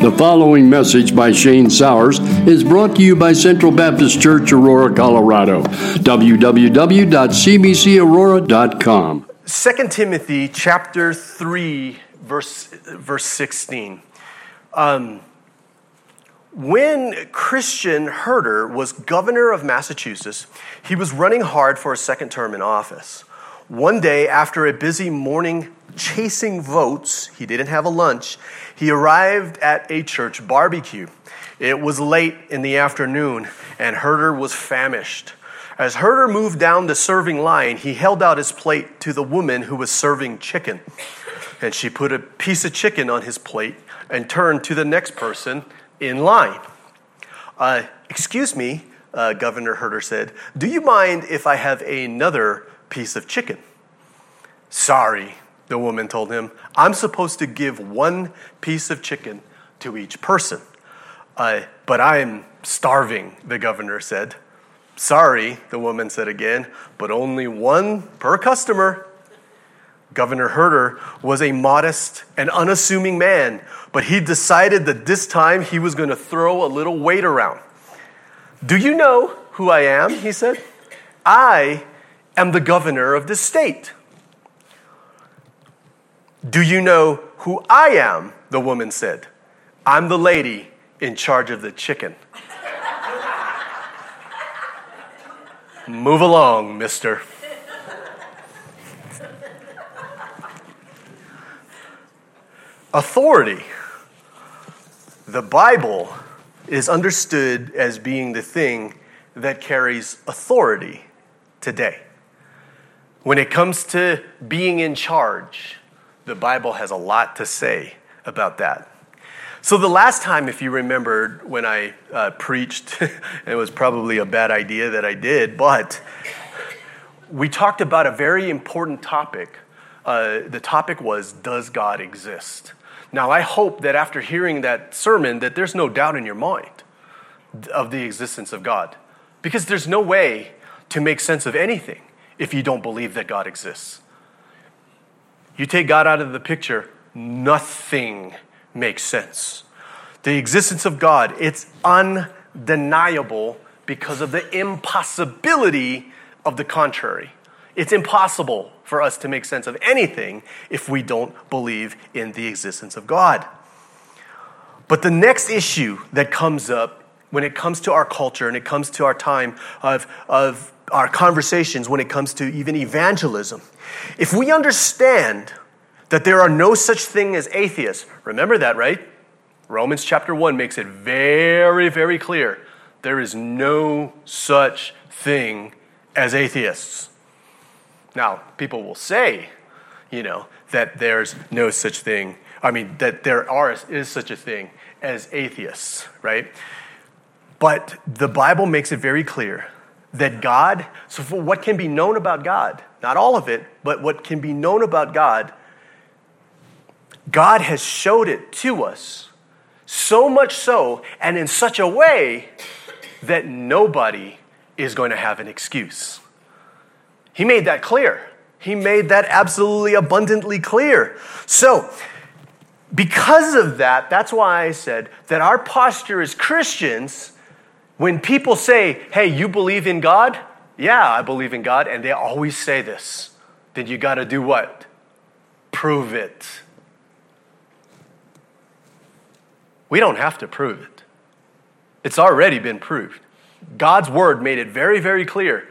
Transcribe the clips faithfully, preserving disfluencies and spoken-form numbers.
The following message by Shane Sowers is brought to you by Central Baptist Church, Aurora, Colorado. w w w dot c b c aurora dot com. Second Timothy chapter three, verse, verse sixteen. Um, when Christian Herter was governor of Massachusetts, he was running hard for a second term in office. One day, after a busy morning chasing votes, he didn't have a lunch, he arrived at a church barbecue. It was late in the afternoon, and Herter was famished. As Herter moved down the serving line, he held out his plate to the woman who was serving chicken. And she put a piece of chicken on his plate and turned to the next person in line. Uh, excuse me, uh, Governor Herter said, do you mind if I have another piece of chicken? Sorry, the woman told him. I'm supposed to give one piece of chicken to each person. Uh, but I'm starving, the governor said. Sorry, the woman said again, but only one per customer. Governor Herter was a modest and unassuming man, but he decided that this time he was going to throw a little weight around. Do you know who I am? He said. I am the governor of this state. Do you know who I am? The woman said. I'm the lady in charge of the chicken. Move along, mister. Authority. The Bible is understood as being the thing that carries authority today. When it comes to being in charge, the Bible has a lot to say about that. So the last time, if you remembered, when I uh, preached, it was probably a bad idea that I did, but we talked about a very important topic. Uh, the topic was, does God exist? Now, I hope that after hearing that sermon that there's no doubt in your mind of the existence of God, because there's no way to make sense of anything if you don't believe that God exists. You take God out of the picture, nothing makes sense. The existence of God, it's undeniable because of the impossibility of the contrary. It's impossible for us to make sense of anything if we don't believe in the existence of God. But the next issue that comes up when it comes to our culture and it comes to our time of, of our conversations when it comes to even evangelism. If we understand that there are no such thing as atheists, remember that, right? Romans chapter one makes it very, very clear. There is no such thing as atheists. Now, people will say, you know, that there's no such thing. I mean, that there are is such a thing as atheists, right? But the Bible makes it very clear that God, so for what can be known about God, not all of it, but what can be known about God, God has showed it to us so much so and in such a way that nobody is going to have an excuse. He made that clear. He made that absolutely abundantly clear. So, because of that, that's why I said that our posture as Christians, when people say, hey, you believe in God? Yeah, I believe in God. And they always say this. Then you got to do what? Prove it. We don't have to prove it. It's already been proved. God's word made it very, very clear.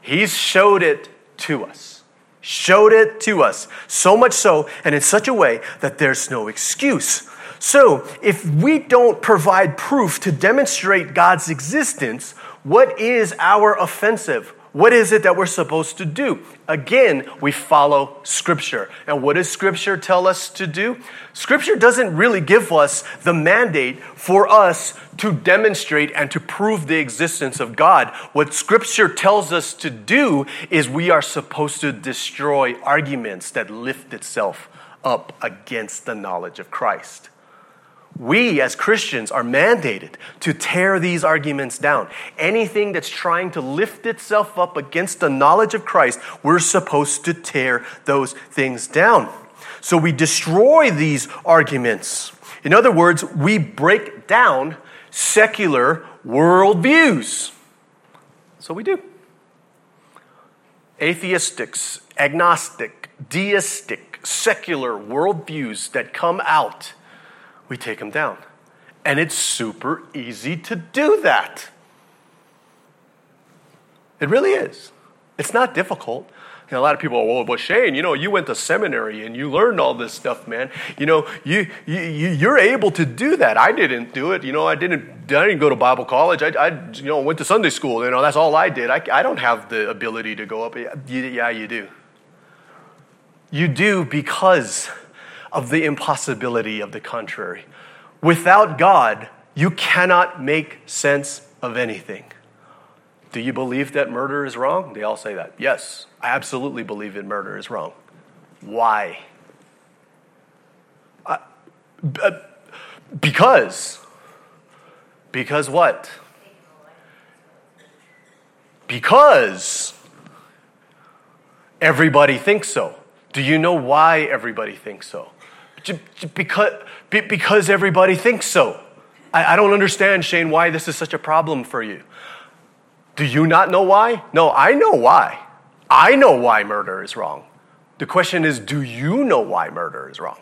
He's showed it to us, showed it to us, so much so, and in such a way that there's no excuse. So if we don't provide proof to demonstrate God's existence, what is our offensive? What is it that we're supposed to do? Again, we follow Scripture. And what does Scripture tell us to do? Scripture doesn't really give us the mandate for us to demonstrate and to prove the existence of God. What Scripture tells us to do is we are supposed to destroy arguments that lift itself up against the knowledge of Christ. We, as Christians, are mandated to tear these arguments down. Anything that's trying to lift itself up against the knowledge of Christ, we're supposed to tear those things down. So we destroy these arguments. In other words, we break down secular worldviews. So we do. Atheistic, agnostic, deistic, secular worldviews that come out, we take them down. And it's super easy to do that. It really is. It's not difficult. You know, a lot of people are, well, but Shane, you know, you went to seminary and you learned all this stuff, man. You know, you, you, you're able to do that. I didn't do it. You know, I didn't I didn't go to Bible college. I, I you know, went to Sunday school. You know, that's all I did. I, I don't have the ability to go up. Yeah, you do. You do because of the impossibility of the contrary. Without God, you cannot make sense of anything. Do you believe that murder is wrong? They all say that. Yes, I absolutely believe that murder is wrong. Why? I, uh, because. Because what? Because everybody thinks so. Do you know why everybody thinks so? Because, because everybody thinks so. I, I don't understand, Shane, why this is such a problem for you. Do you not know why? No, I know why. I know why murder is wrong. The question is, do you know why murder is wrong?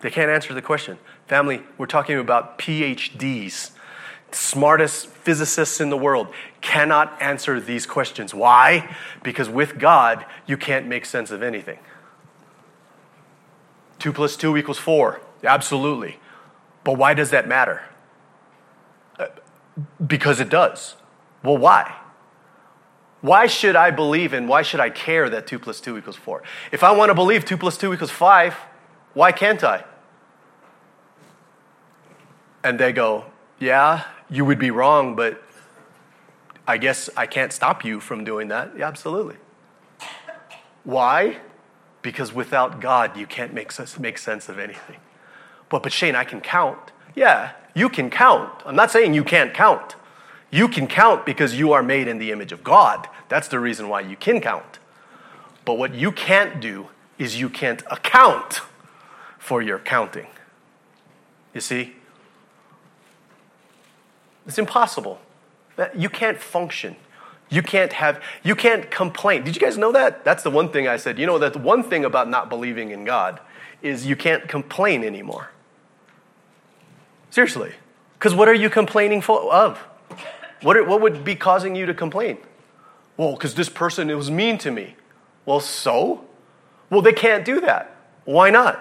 They can't answer the question. Family, we're talking about P H Ds. Smartest physicists in the world cannot answer these questions. Why? Because with God, you can't make sense of anything. Two plus two equals four. Absolutely. But why does that matter? Because it does. Well, why? Why should I believe and why should I care that two plus two equals four? If I want to believe two plus two equals five, why can't I? And they go, yeah, you would be wrong, but I guess I can't stop you from doing that. Yeah, absolutely. Why? Because without God, you can't make sense, make sense of anything. But, but Shane, I can count. Yeah, you can count. I'm not saying you can't count. You can count because you are made in the image of God. That's the reason why you can count. But what you can't do is you can't account for your counting. You see? It's impossible. You can't function. You can't have, you can't complain. Did you guys know that? That's the one thing I said. You know, that's one thing about not believing in God is you can't complain anymore. Seriously, because what are you complaining for, of? What are, what would be causing you to complain? Well, because this person, it was mean to me. Well, so? Well, they can't do that. Why not?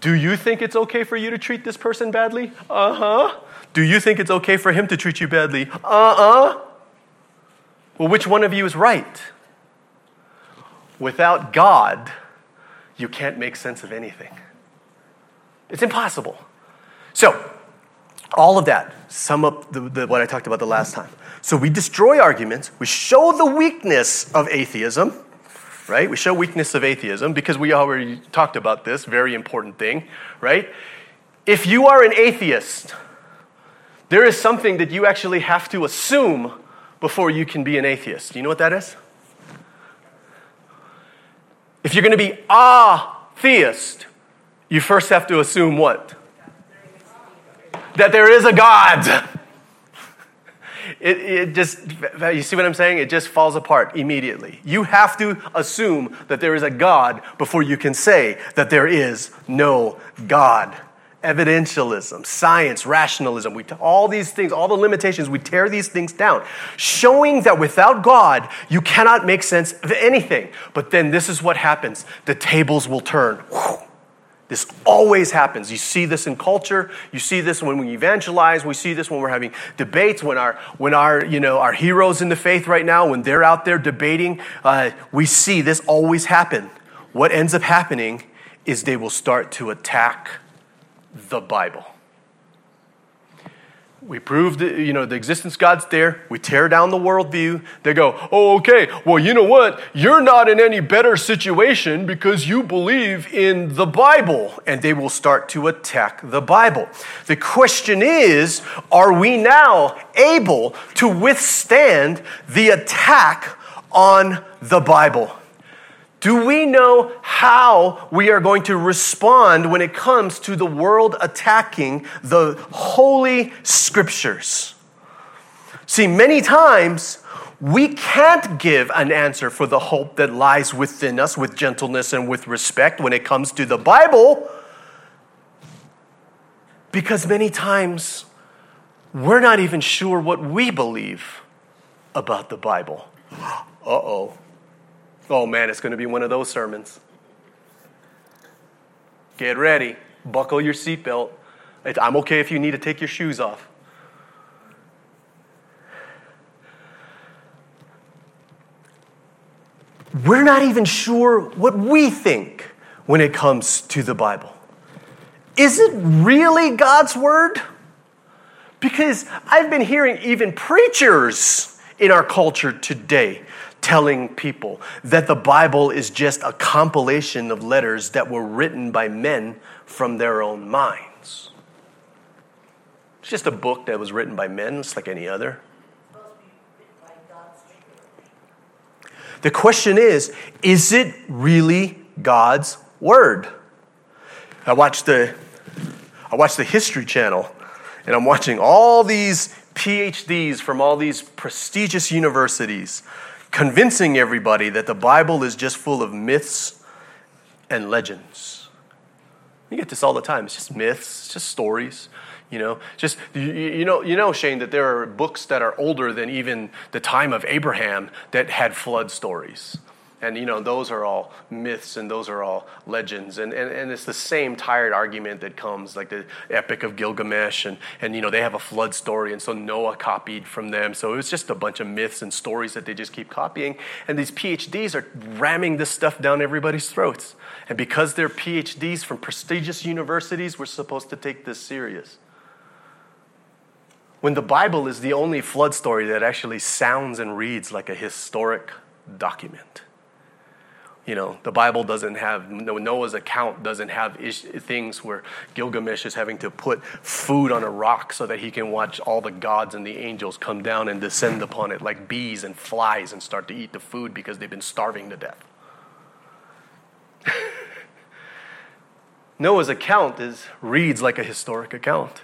Do you think it's okay for you to treat this person badly? Uh-huh. Do you think it's okay for him to treat you badly? Uh-uh. Well, which one of you is right? Without God, you can't make sense of anything. It's impossible. So, all of that, sum up the, the, what I talked about the last time. So we destroy arguments. We show the weakness of atheism, right? We show weakness of atheism because we already talked about this very important thing, right? If you are an atheist, there is something that you actually have to assume before you can be an atheist. Do you know what that is? If you're going to be a-theist, you first have to assume what? That there is a God. It, it just, you see what I'm saying? It just falls apart immediately. You have to assume that there is a God before you can say that there is no God. Evidentialism, science, rationalism, we t- all these things, all the limitations, we tear these things down, showing that without God, you cannot make sense of anything. But then this is what happens. The tables will turn. Whew. This always happens. You see this in culture. You see this when we evangelize. We see this when we're having debates. When our when our you know our heroes in the faith right now, when they're out there debating, uh, we see this always happen. What ends up happening is they will start to attack the Bible. We prove that, you know, the existence God's there. We tear down the worldview. They go, oh, okay, well, you know what? You're not in any better situation because you believe in the Bible. And they will start to attack the Bible. The question is, are we now able to withstand the attack on the Bible? Do we know how we are going to respond when it comes to the world attacking the Holy Scriptures? See, many times we can't give an answer for the hope that lies within us with gentleness and with respect when it comes to the Bible, because many times we're not even sure what we believe about the Bible. Uh-oh. Oh, man, it's going to be one of those sermons. Get ready. Buckle your seatbelt. I'm okay if you need to take your shoes off. We're not even sure what we think when it comes to the Bible. Is it really God's word? Because I've been hearing even preachers in our culture today telling people that the Bible is just a compilation of letters that were written by men from their own minds. It's just a book that was written by men, just like any other. The question is, is it really God's word? I watched the I watched the History Channel, and I'm watching all these P H Ds from all these prestigious universities convincing everybody that the Bible is just full of myths and legends. You get this all the time. It's just myths, just stories, you know. Just you, you know, you know, Shane, that there are books that are older than even the time of Abraham that had flood stories, and you know those are all myths and those are all legends, and and, and it's the same tired argument that comes like the Epic of Gilgamesh, and and you know they have a flood story, and so Noah copied from them, so it was just a bunch of myths and stories that they just keep copying, and these P H Ds are ramming this stuff down everybody's throats, and because they're P H Ds from prestigious universities, we're supposed to take this serious. When the Bible is the only flood story that actually sounds and reads like a historic document. You know, the Bible doesn't have, Noah's account doesn't have ish, things where Gilgamesh is having to put food on a rock so that he can watch all the gods and the angels come down and descend upon it like bees and flies and start to eat the food because they've been starving to death. Noah's account is reads like a historic account.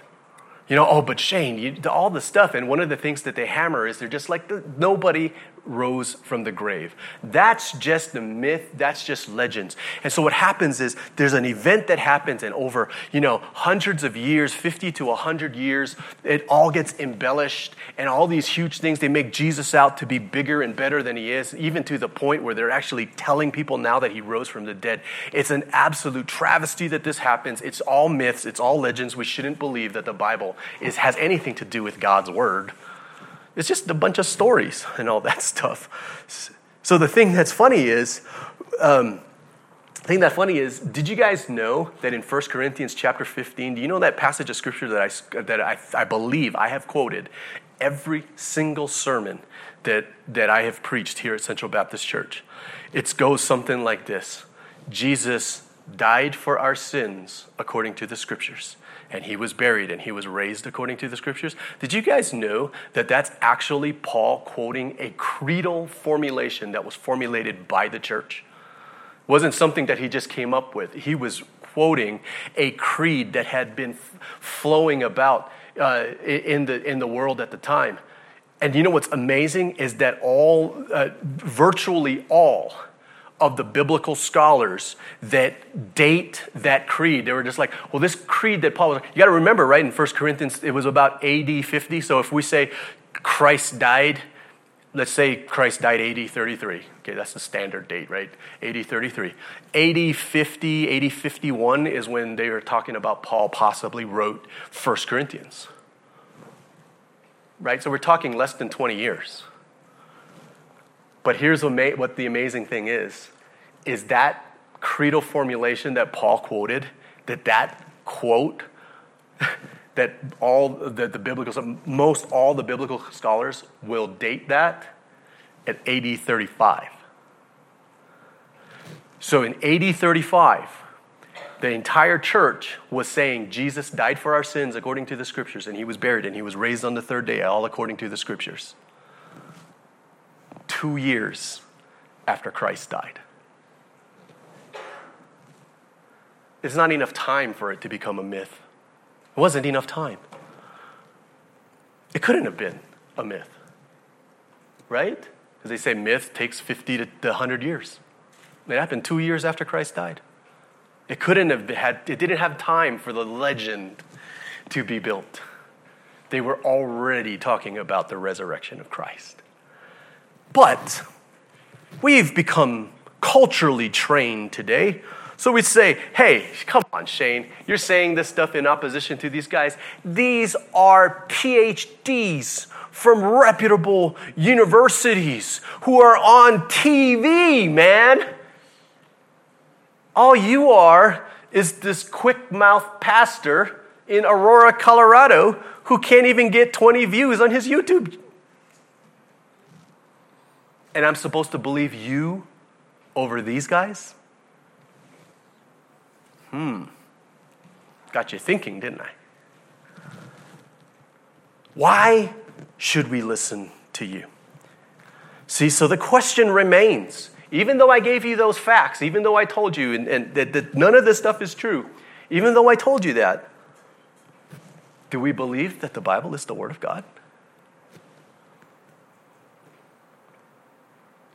You know, oh, but Shane, you, all the stuff, and one of the things that they hammer is they're just like, nobody rose from the grave. That's just the myth. That's just legends. And so what happens is there's an event that happens, and over, you know, hundreds of years, fifty to one hundred years, it all gets embellished, and all these huge things, they make Jesus out to be bigger and better than he is, even to the point where they're actually telling people now that he rose from the dead. It's an absolute travesty that this happens. It's all myths. It's all legends. We shouldn't believe that the Bible It has anything to do with God's word. It's just a bunch of stories and all that stuff. So the thing that's funny is, um, the thing that's funny is, did you guys know that in First Corinthians chapter fifteen, do you know that passage of scripture that I that I, I believe I have quoted every single sermon that that I have preached here at Central Baptist Church? It goes something like this: Jesus died for our sins according to the scriptures. And he was buried, and he was raised according to the scriptures. Did you guys know that that's actually Paul quoting a creedal formulation that was formulated by the church? It wasn't something that he just came up with. He was quoting a creed that had been f- flowing about uh, in the in the world at the time. And you know what's amazing is that all, uh, virtually all, of the biblical scholars that date that creed. They were just like, well, this creed that Paul was, you got to remember, right, in First Corinthians, it was about A D fifty. So if we say Christ died, let's say Christ died A D thirty-three. Okay, that's the standard date, right? A D thirty-three. A D fifty, A D fifty-one is when they were talking about Paul possibly wrote First Corinthians. Right? So we're talking less than twenty years. But here's what the amazing thing is, is that creedal formulation that Paul quoted, that that quote, that all the, the biblical, most all the biblical scholars will date that at A D thirty-five. So in A D thirty-five, the entire church was saying Jesus died for our sins according to the scriptures, and he was buried, and he was raised on the third day, all according to the scriptures. Two years after Christ died. There's not enough time for it to become a myth. It wasn't enough time. It couldn't have been a myth, right? Because they say myth takes fifty to one hundred years. It happened two years after Christ died. It couldn't have had, it didn't have time for the legend to be built. They were already talking about the resurrection of Christ. But we've become culturally trained today. So we say, hey, come on, Shane, you're saying this stuff in opposition to these guys. These are P H Ds from reputable universities who are on T V, man. All you are is this quick-mouthed pastor in Aurora, Colorado, who can't even get twenty views on his YouTube. And I'm supposed to believe you over these guys? Hmm. Got you thinking, didn't I? Why should we listen to you? See, so the question remains, even though I gave you those facts, even though I told you and, and that, that none of this stuff is true, even though I told you that, do we believe that the Bible is the Word of God?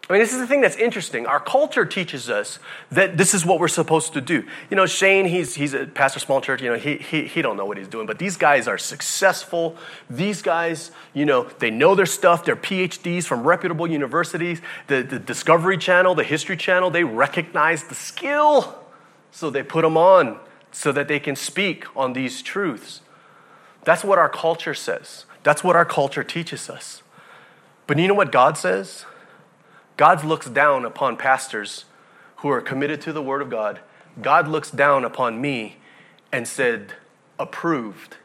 I mean, this is the thing that's interesting. Our culture teaches us that this is what we're supposed to do. You know, Shane, he's he's a pastor of small church. You know, he he he don't know what he's doing. But these guys are successful. These guys, you know, they know their stuff. They're P H Ds from reputable universities. The, the Discovery Channel, the History Channel, they recognize the skill. So they put them on so that they can speak on these truths. That's what our culture says. That's what our culture teaches us. But you know what God says? God looks down upon pastors who are committed to the Word of God. God looks down upon me and said, approved,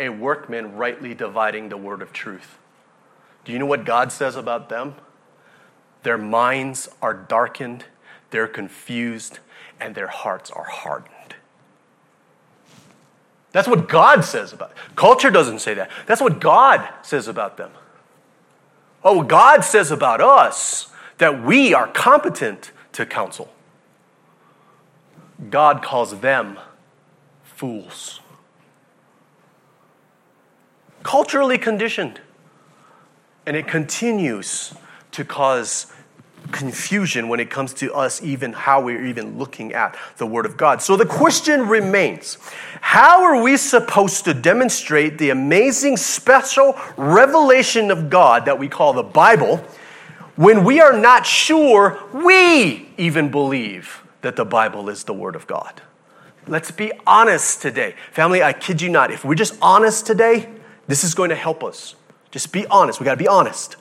a workman rightly dividing the word of truth. Do you know what God says about them? Their minds are darkened, they're confused, and their hearts are hardened. That's what God says about it. Culture doesn't say that. That's what God says about them. Oh, God says about us that we are competent to counsel. God calls them fools. Culturally conditioned. And it continues to cause confusion when it comes to us, even how we're even looking at the Word of God. So the question remains, how are we supposed to demonstrate the amazing special revelation of God that we call the Bible when we are not sure we even believe that the Bible is the Word of God? Let's be honest today. Family, I kid you not, if we're just honest today, this is going to help us. Just be honest. We got to be honest.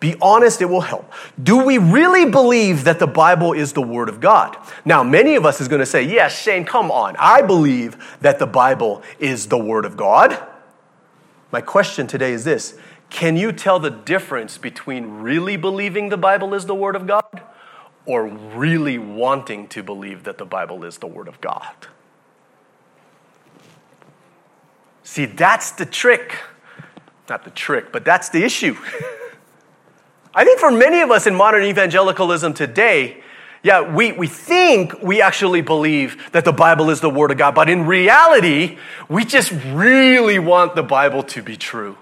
Be honest, it will help. Do we really believe that the Bible is the Word of God? Now, many of us is going to say, yes, Shane, come on. I believe that the Bible is the Word of God. My question today is this. Can you tell the difference between really believing the Bible is the Word of God or really wanting to believe that the Bible is the Word of God? See, that's the trick. Not the trick, but that's the issue. I think for many of us in modern evangelicalism today, yeah, we, we think we actually believe that the Bible is the Word of God, but in reality, we just really want the Bible to be true.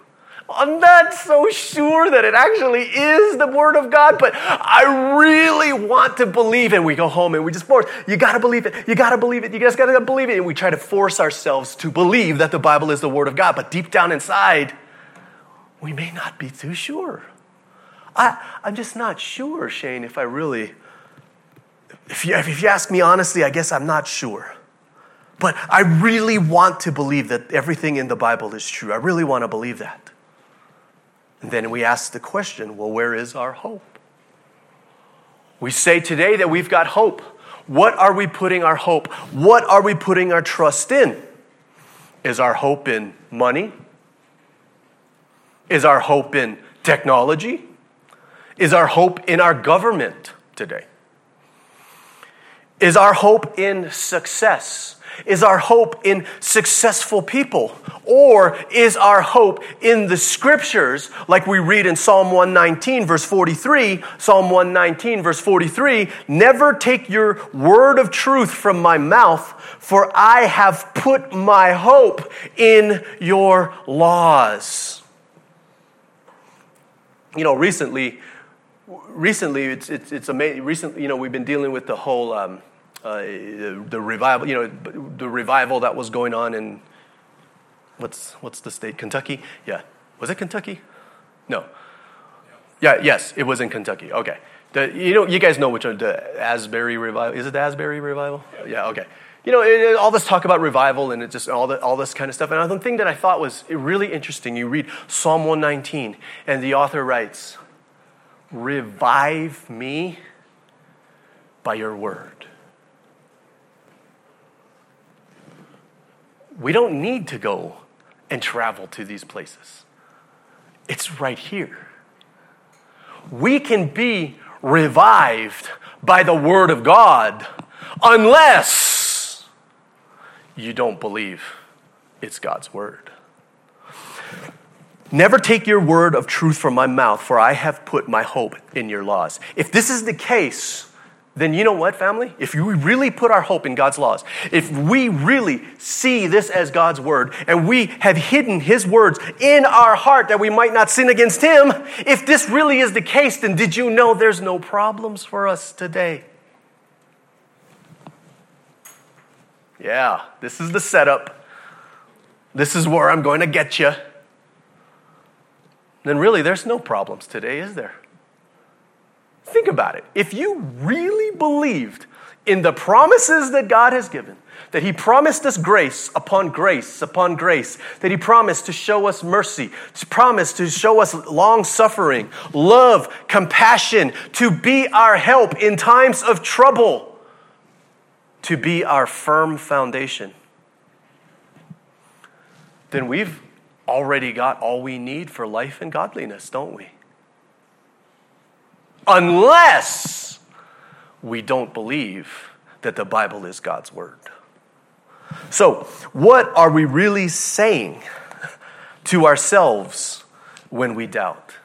I'm not so sure that it actually is the Word of God, but I really want to believe it. And we go home and we just force, you gotta believe it, you gotta believe it, you just gotta believe it. And we try to force ourselves to believe that the Bible is the Word of God, but deep down inside, we may not be too sure. I, I'm just not sure, Shane, if I really, if you, if you ask me honestly, I guess I'm not sure. But I really want to believe that everything in the Bible is true. I really want to believe that. And then we ask the question, well, where is our hope? We say today that we've got hope. What are we putting our hope? What are we putting our trust in? Is our hope in money? Is our hope in technology? Is our hope in our government today? Is our hope in success? Is our hope in successful people? Or is our hope in the Scriptures, like we read in Psalm one nineteen, verse forty-three, Psalm one nineteen, verse forty-three, never take your word of truth from my mouth, for I have put my hope in your laws. You know, recently, recently, it's it's, it's amazing. Recently, you know, we've been dealing with the whole um, uh, the revival. You know, the revival that was going on in what's what's the state? Kentucky? Yeah, was it Kentucky? No. Yeah. Yes, it was in Kentucky. Okay. The, you know, you guys know which one? The Asbury Revival. Is it the Asbury Revival? Yeah. yeah okay. You know, it, all this talk about revival and it just all the, all this kind of stuff. And the thing that I thought was really interesting, you read Psalm one nineteen, and the author writes, revive me by your word. We don't need to go and travel to these places. It's right here. We can be revived by the word of God unless you don't believe it's God's word. Never take your word of truth from my mouth, for I have put my hope in your laws. If this is the case, then you know what, family? If we really put our hope in God's laws, if we really see this as God's word, and we have hidden his words in our heart that we might not sin against him, if this really is the case, then did you know there's no problems for us today? Yeah, this is the setup. This is where I'm going to get you. Then really there's no problems today, is there? Think about it. If you really believed in the promises that God has given, that he promised us grace upon grace upon grace, that he promised to show us mercy, to promise to show us long-suffering, love, compassion, to be our help in times of trouble, to be our firm foundation, then we've already got all we need for life and godliness, don't we? Unless we don't believe that the Bible is God's word. So, what are we really saying to ourselves when we doubt?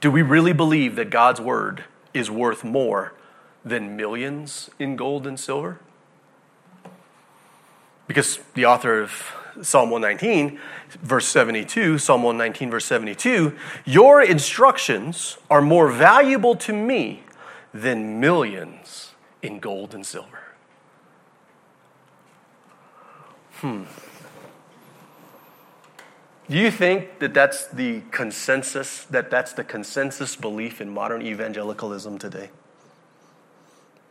Do we really believe that God's word is worth more than millions in gold and silver? Because the author of Psalm one nineteen, verse seventy-two, Psalm one nineteen, verse seventy-two, your instructions are more valuable to me than millions in gold and silver. Hmm. Do you think that that's the consensus, that that's the consensus belief in modern evangelicalism today?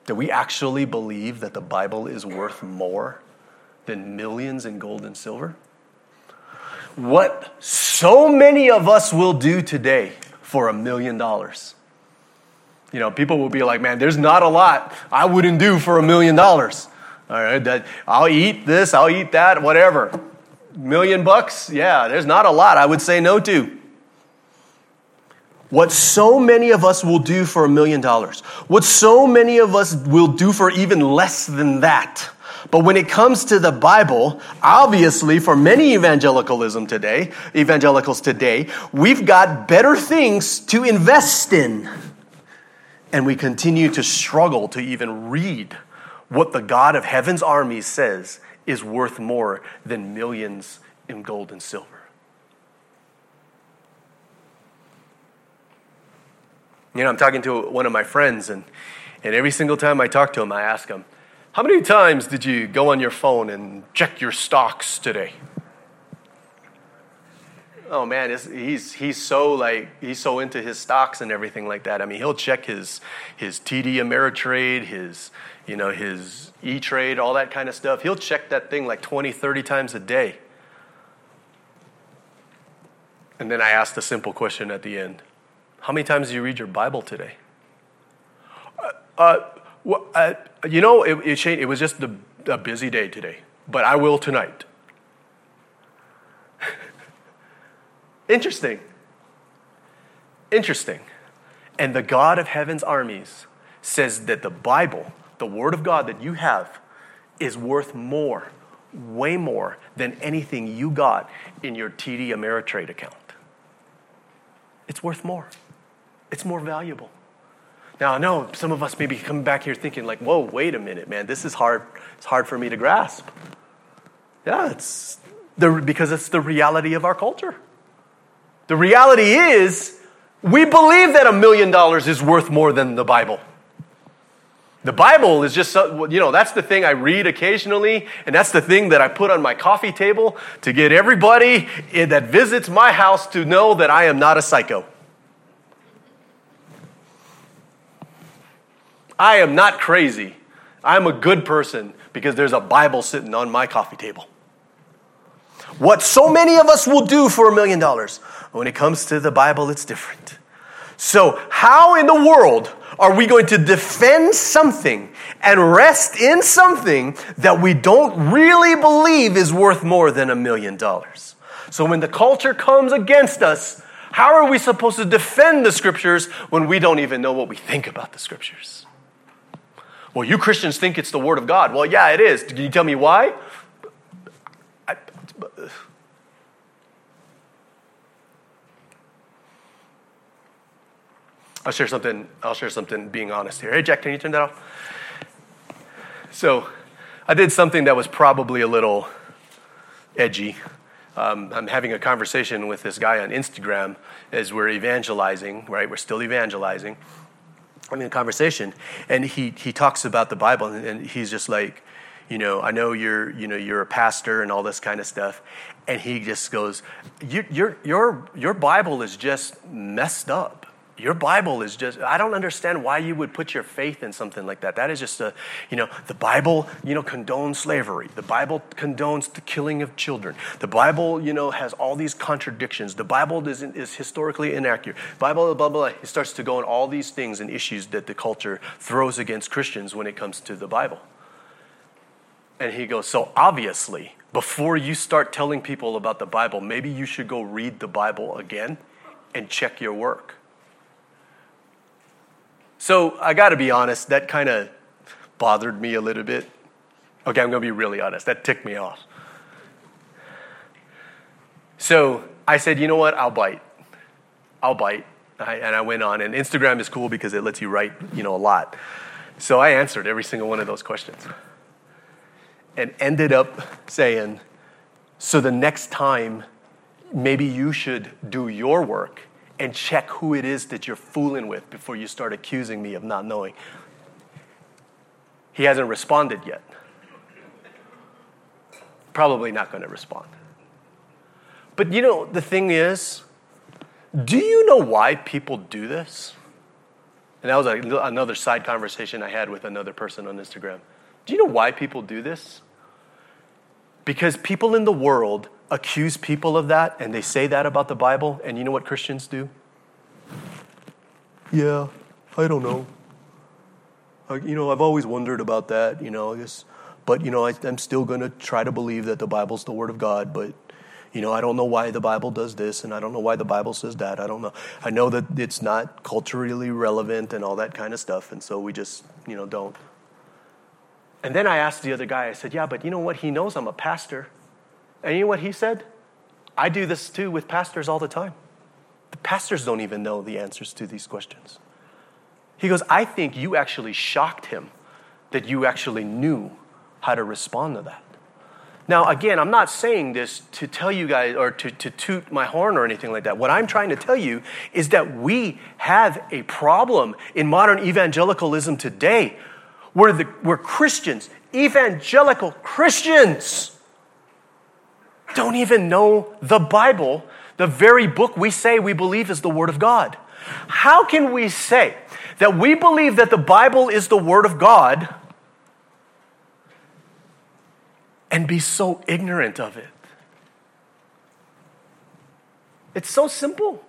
That we actually believe that the Bible is worth more than millions in gold and silver? What so many of us will do today for a million dollars. You know, people will be like, man, there's not a lot I wouldn't do for a million dollars. All right, that I'll eat this, I'll eat that, whatever. Million bucks? Yeah, there's not a lot I would say no to. What so many of us will do for a million dollars. What so many of us will do for even less than that. But when it comes to the Bible, obviously for many evangelicalism today, evangelicals today, we've got better things to invest in. And we continue to struggle to even read what the God of heaven's armies says is worth more than millions in gold and silver. You know, I'm talking to one of my friends, and, and every single time I talk to him, I ask him, how many times did you go on your phone and check your stocks today? Oh man, it's, he's he's so like he's so into his stocks and everything like that. I mean, he'll check his his T D Ameritrade, his you know his E-trade, all that kind of stuff. He'll check that thing like twenty, thirty times a day. And then I ask the simple question at the end: how many times do you read your Bible today? Uh. uh Well, uh, you know, it, it, Shane, it was just the, a busy day today, but I will tonight. Interesting. Interesting. And the God of heaven's armies says that the Bible the word of God that you have is worth more, way more than anything you got in your T D Ameritrade account. It's worth more. It's more valuable. Now, I know some of us may be coming back here thinking like, whoa, wait a minute, man. This is hard. It's hard for me to grasp. Yeah, it's the, because it's the reality of our culture. The reality is we believe that a million dollars is worth more than the Bible. The Bible is just, you know, that's the thing I read occasionally, and that's the thing that I put on my coffee table to get everybody that visits my house to know that I am not a psycho. I am not crazy. I'm a good person because there's a Bible sitting on my coffee table. What so many of us will do for a million dollars, when it comes to the Bible, it's different. So how in the world are we going to defend something and rest in something that we don't really believe is worth more than a million dollars? So when the culture comes against us, how are we supposed to defend the Scriptures when we don't even know what we think about the Scriptures? Well, you Christians think it's the Word of God. Well, yeah, it is. Can you tell me why? I, I, I'll share something, I'll share something being honest here. Hey, Jack, can you turn that off? So I did something that was probably a little edgy. Um, I'm having a conversation with this guy on Instagram as we're evangelizing, right? We're still evangelizing. I'm in a conversation, and he he talks about the Bible, and he's just like, you know, I know you're, you know, you're a pastor and all this kind of stuff, and he just goes, your your your your Bible is just messed up. Your Bible is just, I don't understand why you would put your faith in something like that. That is just a, you know, the Bible, you know, condones slavery. The Bible condones the killing of children. The Bible, you know, has all these contradictions. The Bible is, is historically inaccurate. Bible, blah, blah, blah. It starts to go on all these things and issues that the culture throws against Christians when it comes to the Bible. And he goes, so obviously, before you start telling people about the Bible, maybe you should go read the Bible again and check your work. So I got to be honest, that kind of bothered me a little bit. Okay, I'm going to be really honest. That ticked me off. So I said, you know what? I'll bite. I'll bite. I, and I went on. And Instagram is cool because it lets you write, you know, a lot. So I answered every single one of those questions and ended up saying, so the next time, maybe you should do your work and check who it is that you're fooling with before you start accusing me of not knowing. He hasn't responded yet. Probably not going to respond. But you know, the thing is, do you know why people do this? And that was a, another side conversation I had with another person on Instagram. Do you know why people do this? Because people in the world accuse people of that, and they say that about the Bible, and you know what Christians do? Yeah, I don't know. I, you know, I've always wondered about that, you know, I guess, but, you know, I, I'm still going to try to believe that the Bible's the Word of God, but, you know, I don't know why the Bible does this, and I don't know why the Bible says that. I don't know. I know that it's not culturally relevant and all that kind of stuff, and so we just, you know, don't. And then I asked the other guy, I said, yeah, but you know what? He knows I'm a pastor. And you know what he said? I do this too with pastors all the time. The pastors don't even know the answers to these questions. He goes, I think you actually shocked him that you actually knew how to respond to that. Now, again, I'm not saying this to tell you guys or to, to toot my horn or anything like that. What I'm trying to tell you is that we have a problem in modern evangelicalism today where, the, where Christians, evangelical Christians, don't even know the Bible, the very book we say we believe is the Word of God. How can we say that we believe that the Bible is the Word of God and be so ignorant of it? It's so simple.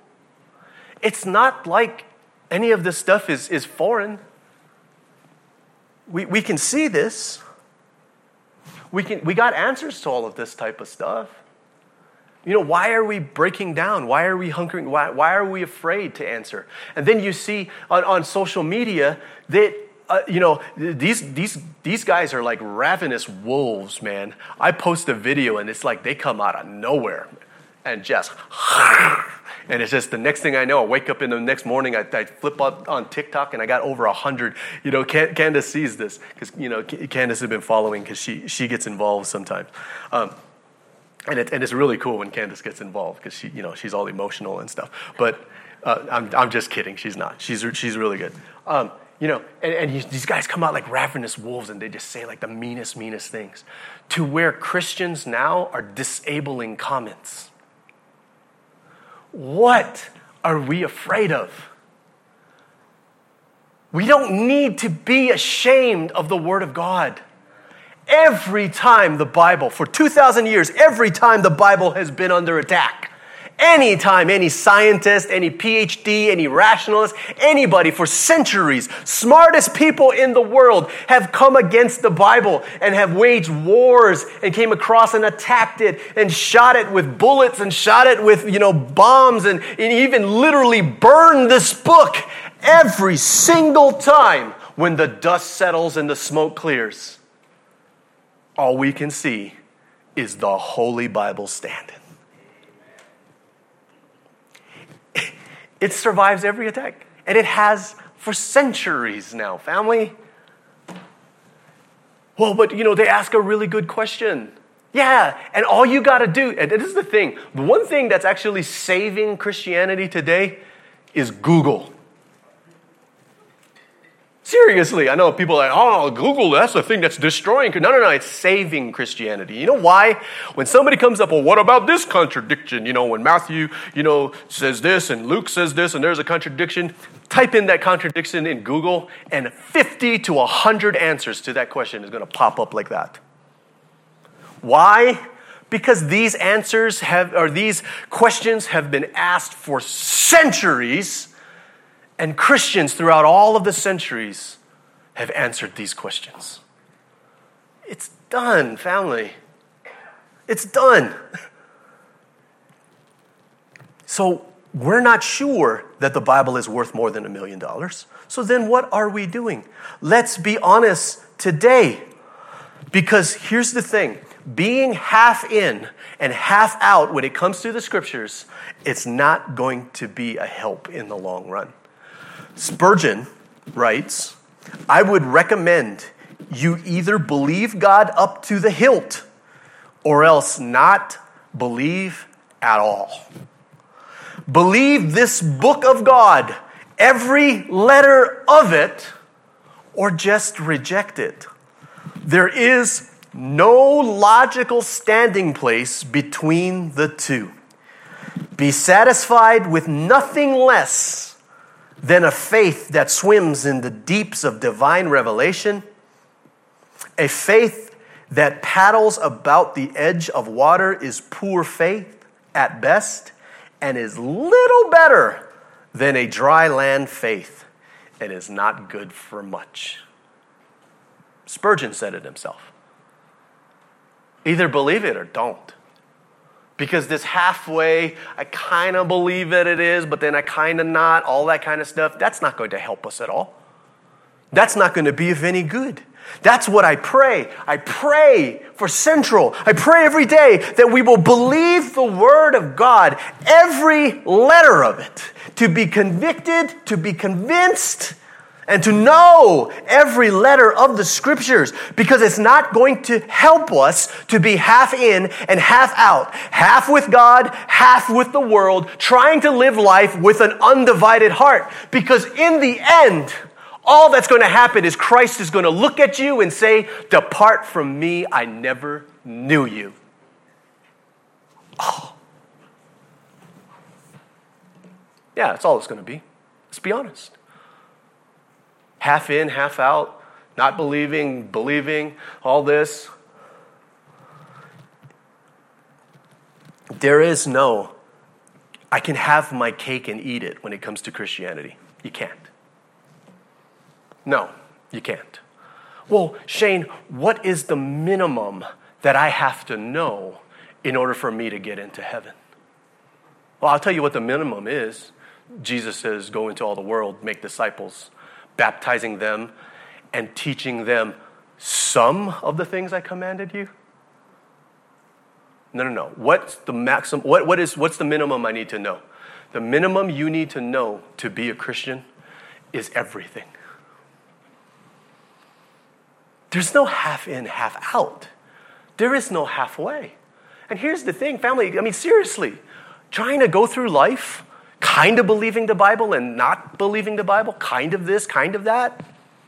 It's not like any of this stuff is, is foreign. We, we can see this. We can. We got answers to all of this type of stuff. You know, why are we breaking down? Why are we hunkering? Why, why are we afraid to answer? And then you see on, on social media that uh, you know, these these these guys are like ravenous wolves, man. I post a video and it's like they come out of nowhere and just, and it's just the next thing I know, I wake up in the next morning, I, I flip up on TikTok and I got over a hundred. You know, Candace sees this because, you know, Candace has been following because she, she gets involved sometimes. Um, and, it, and it's really cool when Candace gets involved because she, you know, she's all emotional and stuff. But uh, I'm I'm just kidding. She's not. She's she's really good. Um, you know, and, and you, these guys come out like ravenous wolves and they just say like the meanest, meanest things to where Christians now are disabling comments. What are we afraid of? We don't need to be ashamed of the Word of God. Every time the Bible, for two thousand years, every time the Bible has been under attack, anytime any scientist, any P H D, any rationalist, anybody for centuries, smartest people in the world have come against the Bible and have waged wars and came across and attacked it and shot it with bullets and shot it with, you know, bombs and, and even literally burned this book every single time when the dust settles and the smoke clears. All we can see is the Holy Bible standing. It survives every attack, and it has for centuries now, family. Well, but, you know, they ask a really good question. Yeah, and all you got to do, and this is the thing, the one thing that's actually saving Christianity today is Google. Seriously, I know people are like, oh, Google, that's the thing that's destroying. No, no, no, it's saving Christianity. You know why? When somebody comes up, well, what about this contradiction? You know, when Matthew, you know, says this and Luke says this and there's a contradiction, type in that contradiction in Google and fifty to one hundred answers to that question is going to pop up like that. Why? Because these answers have, or these questions have been asked for centuries. And Christians throughout all of the centuries have answered these questions. It's done, family. It's done. So we're not sure that the Bible is worth more than a million dollars. So then what are we doing? Let's be honest today. Because here's the thing. Being half in and half out when it comes to the scriptures, it's not going to be a help in the long run. Spurgeon writes, I would recommend you either believe God up to the hilt or else not believe at all. Believe this book of God, every letter of it, or just reject it. There is no logical standing place between the two. Be satisfied with nothing less than a faith that swims in the deeps of divine revelation, a faith that paddles about the edge of water is poor faith at best and is little better than a dry land faith and is not good for much. Spurgeon said it himself. Either believe it or don't. Because this halfway, I kind of believe that it is, but then I kind of not, all that kind of stuff, that's not going to help us at all. That's not going to be of any good. That's what I pray. I pray for Central. I pray every day that we will believe the Word of God, every letter of it, to be convicted, to be convinced, and to know every letter of the scriptures, because it's not going to help us to be half in and half out, half with God, half with the world, trying to live life with an undivided heart. Because in the end, all that's going to happen is Christ is going to look at you and say, depart from me, I never knew you. Oh. Yeah, that's all it's going to be. Let's be honest. Half in, half out, not believing, believing, all this. There is no, I can have my cake and eat it when it comes to Christianity. You can't. No, you can't. Well, Shane, what is the minimum that I have to know in order for me to get into heaven? Well, I'll tell you what the minimum is. Jesus says, go into all the world, make disciples, baptizing them and teaching them some of the things I commanded you? No, no, no. What's the maximum? What, what is, what's the minimum I need to know? The minimum you need to know to be a Christian is everything. There's no half in, half out. There is no halfway. And here's the thing, family, I mean, seriously, trying to go through life, kind of believing the Bible and not believing the Bible, kind of this, kind of that,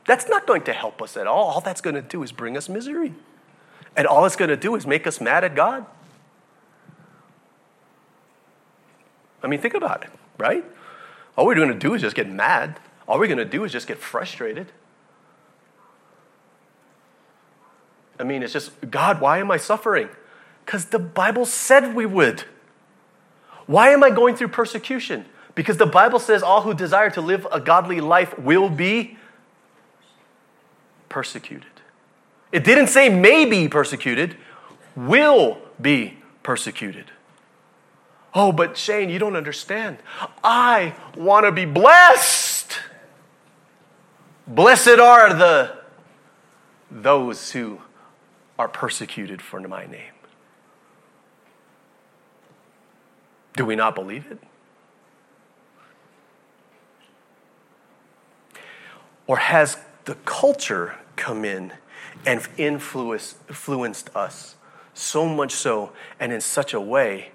that's not going to help us at all. All that's going to do is bring us misery. And all it's going to do is make us mad at God. I mean, think about it, right? All we're going to do is just get mad. All we're going to do is just get frustrated. I mean, it's just, God, why am I suffering? Because the Bible said we would. Why am I going through persecution? Because the Bible says all who desire to live a godly life will be persecuted. It didn't say may be persecuted, will be persecuted. Oh, but Shane, you don't understand. I want to be blessed. Blessed are the those who are persecuted for my name. Do we not believe it? Or has the culture come in and influence, influenced us so much so and in such a way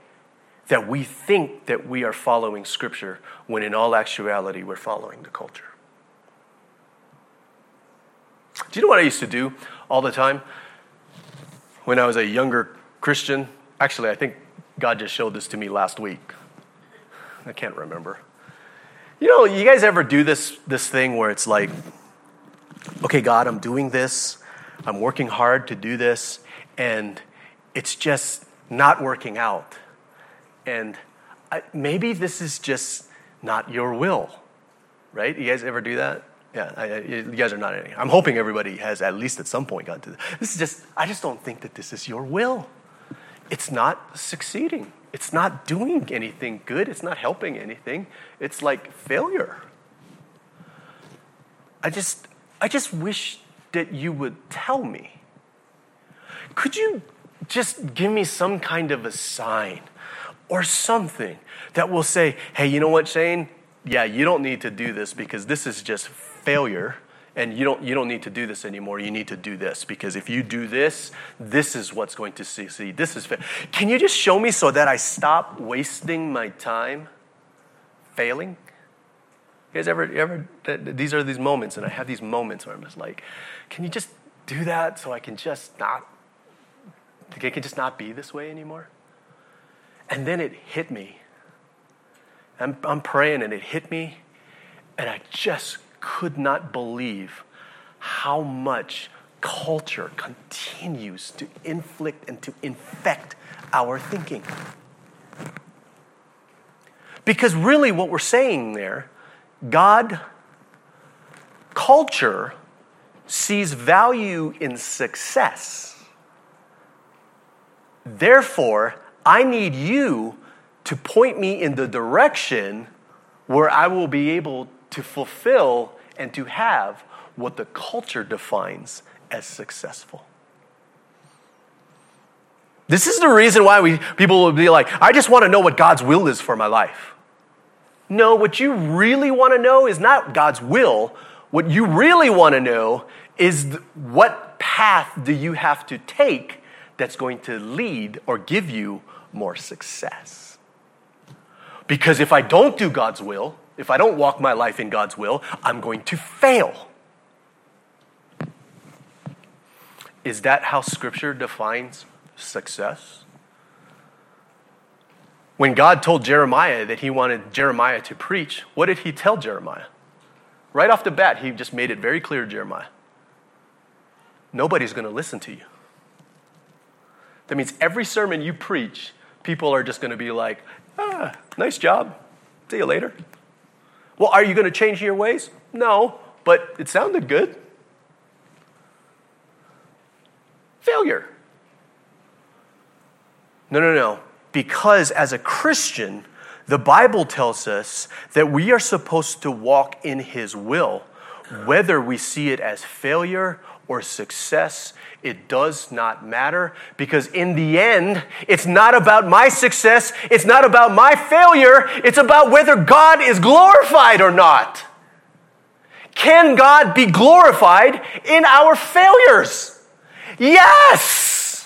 that we think that we are following Scripture when in all actuality we're following the culture? Do you know what I used to do all the time when I was a younger Christian? Actually, I think God just showed this to me last week. I can't remember. You know, you guys ever do this this thing where it's like, okay, God, I'm doing this. I'm working hard to do this, and it's just not working out. And I, maybe this is just not your will, right? You guys ever do that? Yeah, I, I, you guys are not any. I'm hoping everybody has at least at some point gotten to this. This is just, I just don't think that this is your will. It's not succeeding. It's not doing anything good. It's not helping anything. It's like failure. I just, I just wish that you would tell me. Could you just give me some kind of a sign or something that will say, hey, you know what, Shane? Yeah, you don't need to do this because this is just failure. And you don't you don't need to do this anymore. You need to do this because if you do this, this is what's going to succeed. This is fa- Can you just show me so that I stop wasting my time failing? You guys ever ever these are these moments, and I have these moments where I'm just like, can you just do that so I can just not I can just not be this way anymore? And then it hit me. I'm I'm praying, and it hit me, and I just could not believe how much culture continues to inflict and to infect our thinking. Because really what we're saying there, God, culture sees value in success. Therefore, I need you to point me in the direction where I will be able to to fulfill and to have what the culture defines as successful. This is the reason why we people will be like, I just want to know what God's will is for my life. No, what you really want to know is not God's will. What you really want to know is th- what path do you have to take that's going to lead or give you more success. Because if I don't do God's will, if I don't walk my life in God's will, I'm going to fail. Is that how Scripture defines success? When God told Jeremiah that he wanted Jeremiah to preach, what did he tell Jeremiah? Right off the bat, he just made it very clear to Jeremiah. Nobody's going to listen to you. That means every sermon you preach, people are just going to be like, ah, nice job. See you later. Well, are you going to change your ways? No, but it sounded good. Failure. No, no, no. Because as a Christian, the Bible tells us that we are supposed to walk in His will, Whether we see it as failure or success, it does not matter, because in the end, it's not about my success. It's not about my failure. It's about whether God is glorified or not. Can God be glorified in our failures? Yes!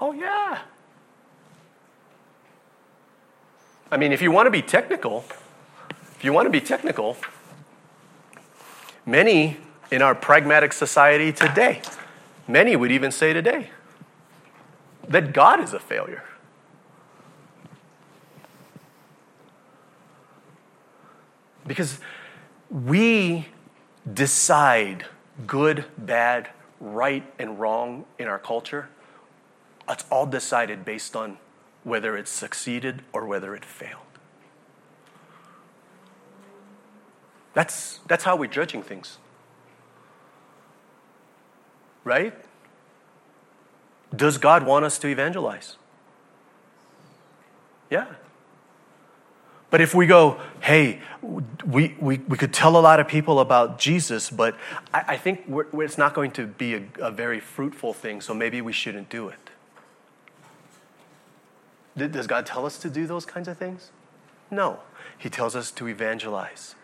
Oh, yeah. I mean, if you want to be technical, if you want to be technical, many in our pragmatic society today, many would even say today, that God is a failure. Because we decide good, bad, right, and wrong in our culture. It's all decided based on whether it succeeded or whether it failed. That's, that's how we're judging things. Right? Does God want us to evangelize? Yeah. But if we go, hey, we we, we could tell a lot of people about Jesus, but I, I think we're, it's not going to be a, a very fruitful thing, so maybe we shouldn't do it. Does God tell us to do those kinds of things? No. He tells us to evangelize.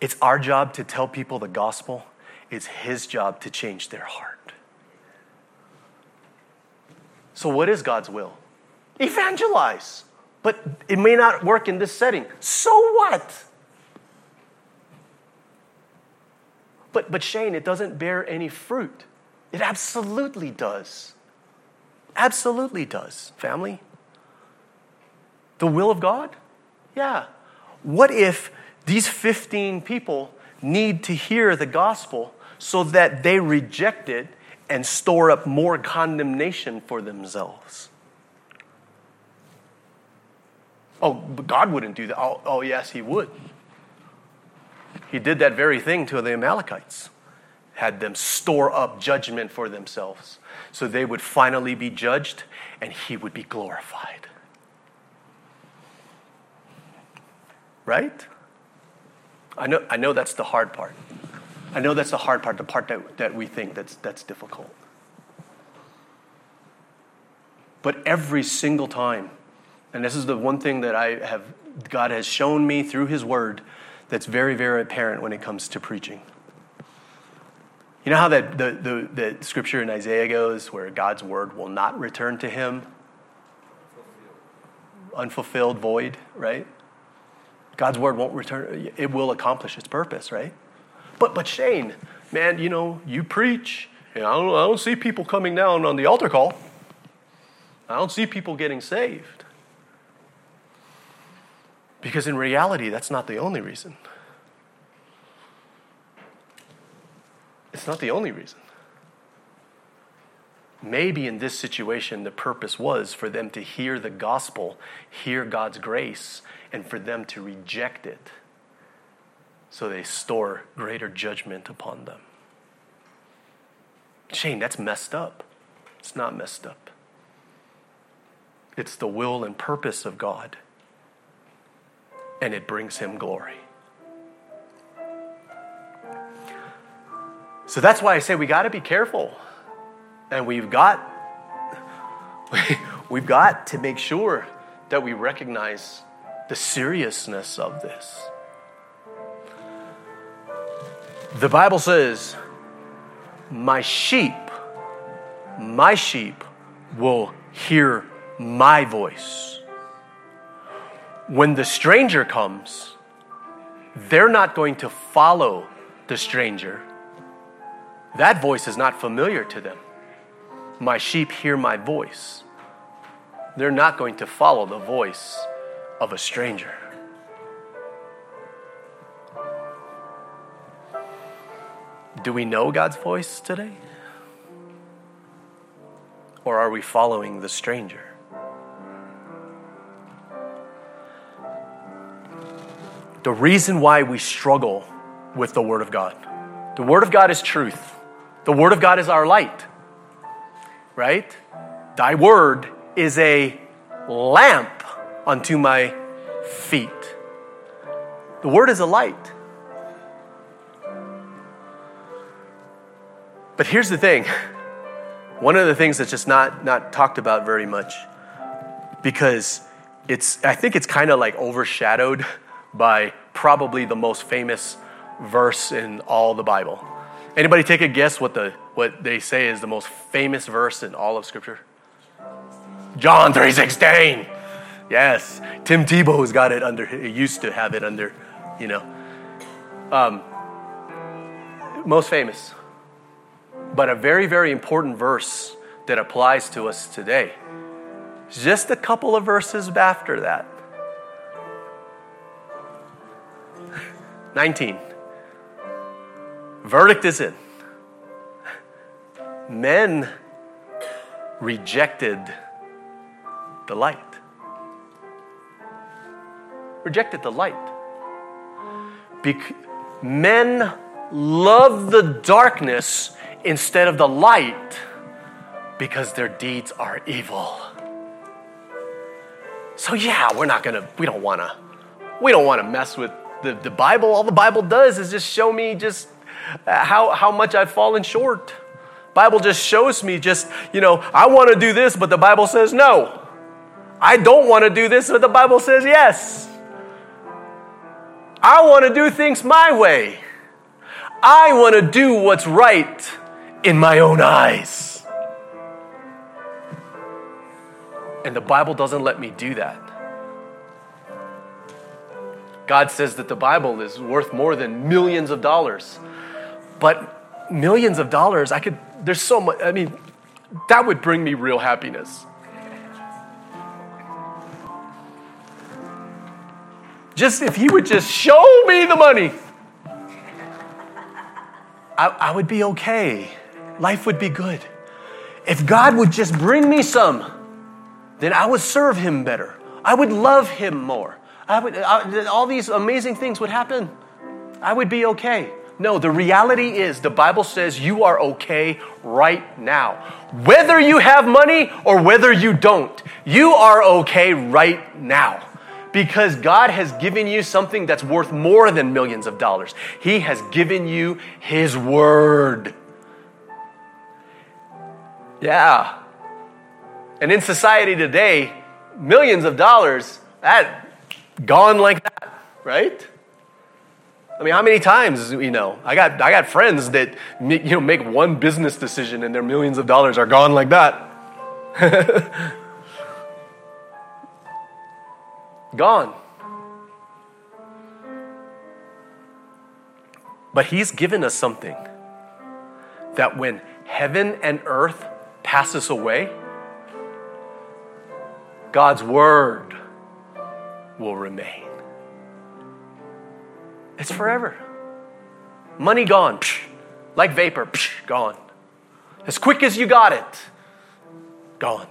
It's our job to tell people the gospel. It's his job to change their heart. So what is God's will? Evangelize. But it may not work in this setting. So what? But, but Shane, it doesn't bear any fruit. It absolutely does. Absolutely does, family. The will of God? Yeah. What if these fifteen people need to hear the gospel so that they reject it and store up more condemnation for themselves? Oh, but God wouldn't do that. Oh, oh, yes, he would. He did that very thing to the Amalekites. Had them store up judgment for themselves so they would finally be judged and he would be glorified. Right? I know I know that's the hard part. I know that's the hard part, the part that, that we think that's that's difficult. But every single time, and this is the one thing that I have, God has shown me through his word that's very, very apparent when it comes to preaching. You know how that the, the, the scripture in Isaiah goes where God's word will not return to him? Unfulfilled, void, right? God's word won't return. It will accomplish its purpose, right? But but Shane, man, you know, you preach, and I don't, I don't see people coming down on the altar call. I don't see people getting saved. Because in reality, that's not the only reason. It's not the only reason. Maybe in this situation, the purpose was for them to hear the gospel, hear God's grace, and for them to reject it. So they store greater judgment upon them. Shane, that's messed up. It's not messed up. It's the will and purpose of God. And it brings him glory. So that's why I say we got to be careful. And we've got, we've got to make sure that we recognize the seriousness of this. The Bible says, my sheep, my sheep will hear my voice. When the stranger comes, they're not going to follow the stranger. That voice is not familiar to them. My sheep hear my voice. They're not going to follow the voice of a stranger. Do we know God's voice today? Or are we following the stranger? The reason why we struggle with the Word of God. The Word of God is truth. The Word of God is our light. Right? Thy Word is a lamp unto my feet The Word is a light. But here's the thing. One of the things that's just not, not talked about very much, because it's I think it's kind of like overshadowed by probably the most famous verse in all the Bible. Anybody take a guess what the what they say is the most famous verse in all of Scripture? John three sixteen. Yes, Tim Tebow has got it under. He used to have it under, you know. Um, most famous, but a very, very important verse that applies to us today. Just a couple of verses after that. nineteen. Verdict is in. Men rejected the light. Rejected the light. Bec- Men love the darkness instead of the light because their deeds are evil. So yeah, we're not gonna, we don't wanna, we don't wanna mess with the, the Bible. All the Bible does is just show me just how, how much I've fallen short. Bible just shows me just, you know, I wanna do this, but the Bible says no. I don't wanna do this, but the Bible says yes. I want to do things my way. I want to do what's right in my own eyes. And the Bible doesn't let me do that. God says that the Bible is worth more than millions of dollars. But millions of dollars, I could, there's so much, I mean, that would bring me real happiness. Just if he would just show me the money, I, I would be okay. Life would be good. If God would just bring me some, then I would serve him better. I would love him more. I would I, all these amazing things would happen. I would be okay. No, the reality is the Bible says you are okay right now. Whether you have money or whether you don't, you are okay right now. Because God has given you something that's worth more than millions of dollars. He has given you His Word. Yeah. And in society today, millions of dollars, that gone like that, right? I mean, how many times, you know, I got I got friends that, you know, make one business decision and their millions of dollars are gone like that. Gone. But he's given us something that when heaven and earth passes away, God's word will remain. It's forever. Money gone, psh, like vapor, psh, gone. As quick as you got it, gone.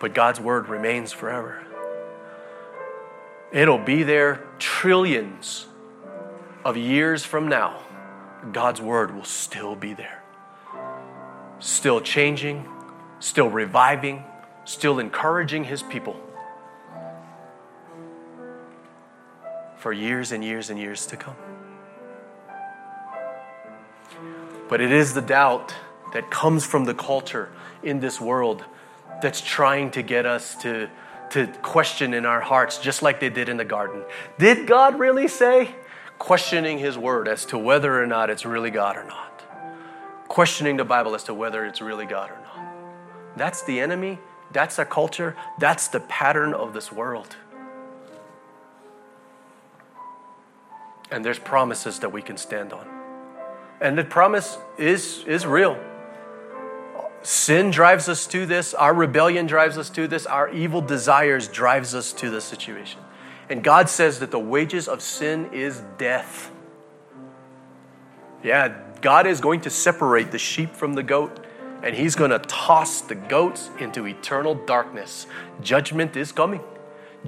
But God's word remains forever. It'll be there trillions of years from now. God's word will still be there. Still changing, still reviving, still encouraging his people for years and years and years to come. But it is the doubt that comes from the culture in this world that's trying to get us to, to question in our hearts, just like they did in the garden. Did God really say? Questioning his word as to whether or not it's really God or not. Questioning the Bible as to whether it's really God or not. That's the enemy. That's our culture. That's the pattern of this world. And there's promises that we can stand on. And the promise is, is real. Sin drives us to this. Our rebellion drives us to this. Our evil desires drives us to this situation. And God says that the wages of sin is death. Yeah, God is going to separate the sheep from the goat, and he's going to toss the goats into eternal darkness. Judgment is coming.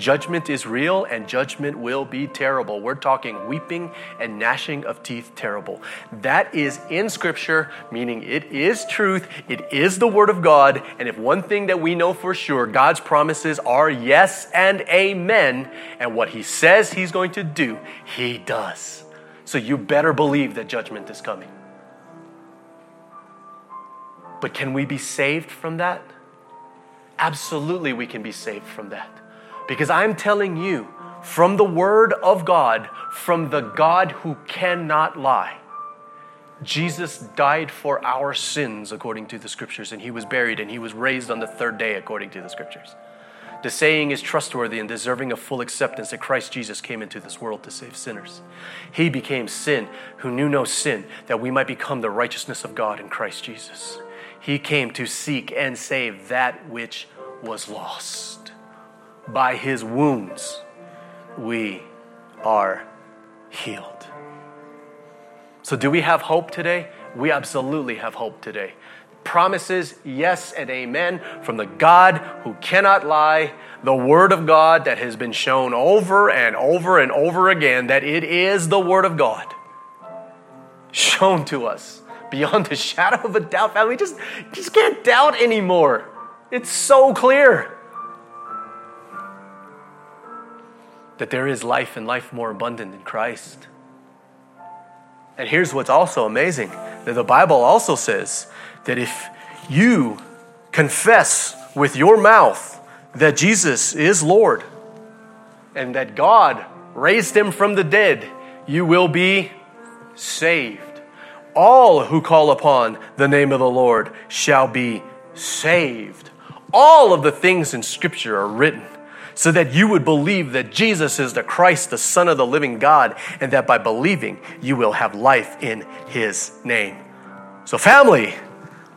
Judgment is real and judgment will be terrible. We're talking weeping and gnashing of teeth terrible. That is in Scripture, meaning it is truth, it is the Word of God, and if one thing that we know for sure, God's promises are yes and amen, and what He says He's going to do, He does. So you better believe that judgment is coming. But can we be saved from that? Absolutely we can be saved from that. Because I'm telling you, from the Word of God, from the God who cannot lie, Jesus died for our sins according to the Scriptures, and He was buried and He was raised on the third day according to the Scriptures. The saying is trustworthy and deserving of full acceptance that Christ Jesus came into this world to save sinners. He became sin who knew no sin, that we might become the righteousness of God in Christ Jesus. He came to seek and save that which was lost. By His wounds, we are healed. So do we have hope today? We absolutely have hope today. Promises, yes and amen, from the God who cannot lie, the Word of God that has been shown over and over and over again, that it is the Word of God shown to us beyond the shadow of a doubt. Family, just, just can't doubt anymore. It's so clear that there is life and life more abundant in Christ. And here's what's also amazing, that the Bible also says that if you confess with your mouth that Jesus is Lord and that God raised Him from the dead, you will be saved. All who call upon the name of the Lord shall be saved. All of the things in Scripture are written so that you would believe that Jesus is the Christ, the Son of the living God, and that by believing, you will have life in His name. So family,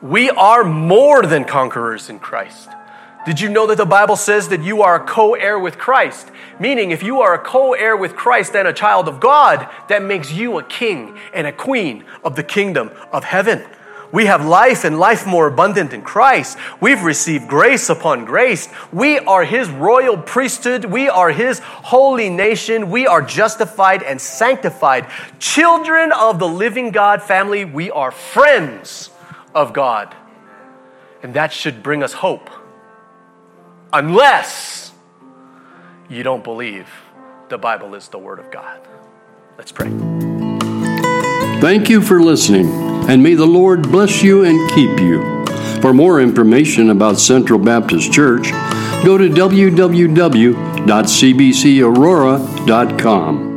we are more than conquerors in Christ. Did you know that the Bible says that you are a co-heir with Christ? Meaning, if you are a co-heir with Christ and a child of God, that makes you a king and a queen of the kingdom of heaven. We have life and life more abundant in Christ. We've received grace upon grace. We are His royal priesthood. We are His holy nation. We are justified and sanctified. Children of the living God, family, we are friends of God. And that should bring us hope. Unless you don't believe the Bible is the Word of God. Let's pray. Thank you for listening. And may the Lord bless you and keep you. For more information about Central Baptist Church, go to w w w dot c b c aurora dot com.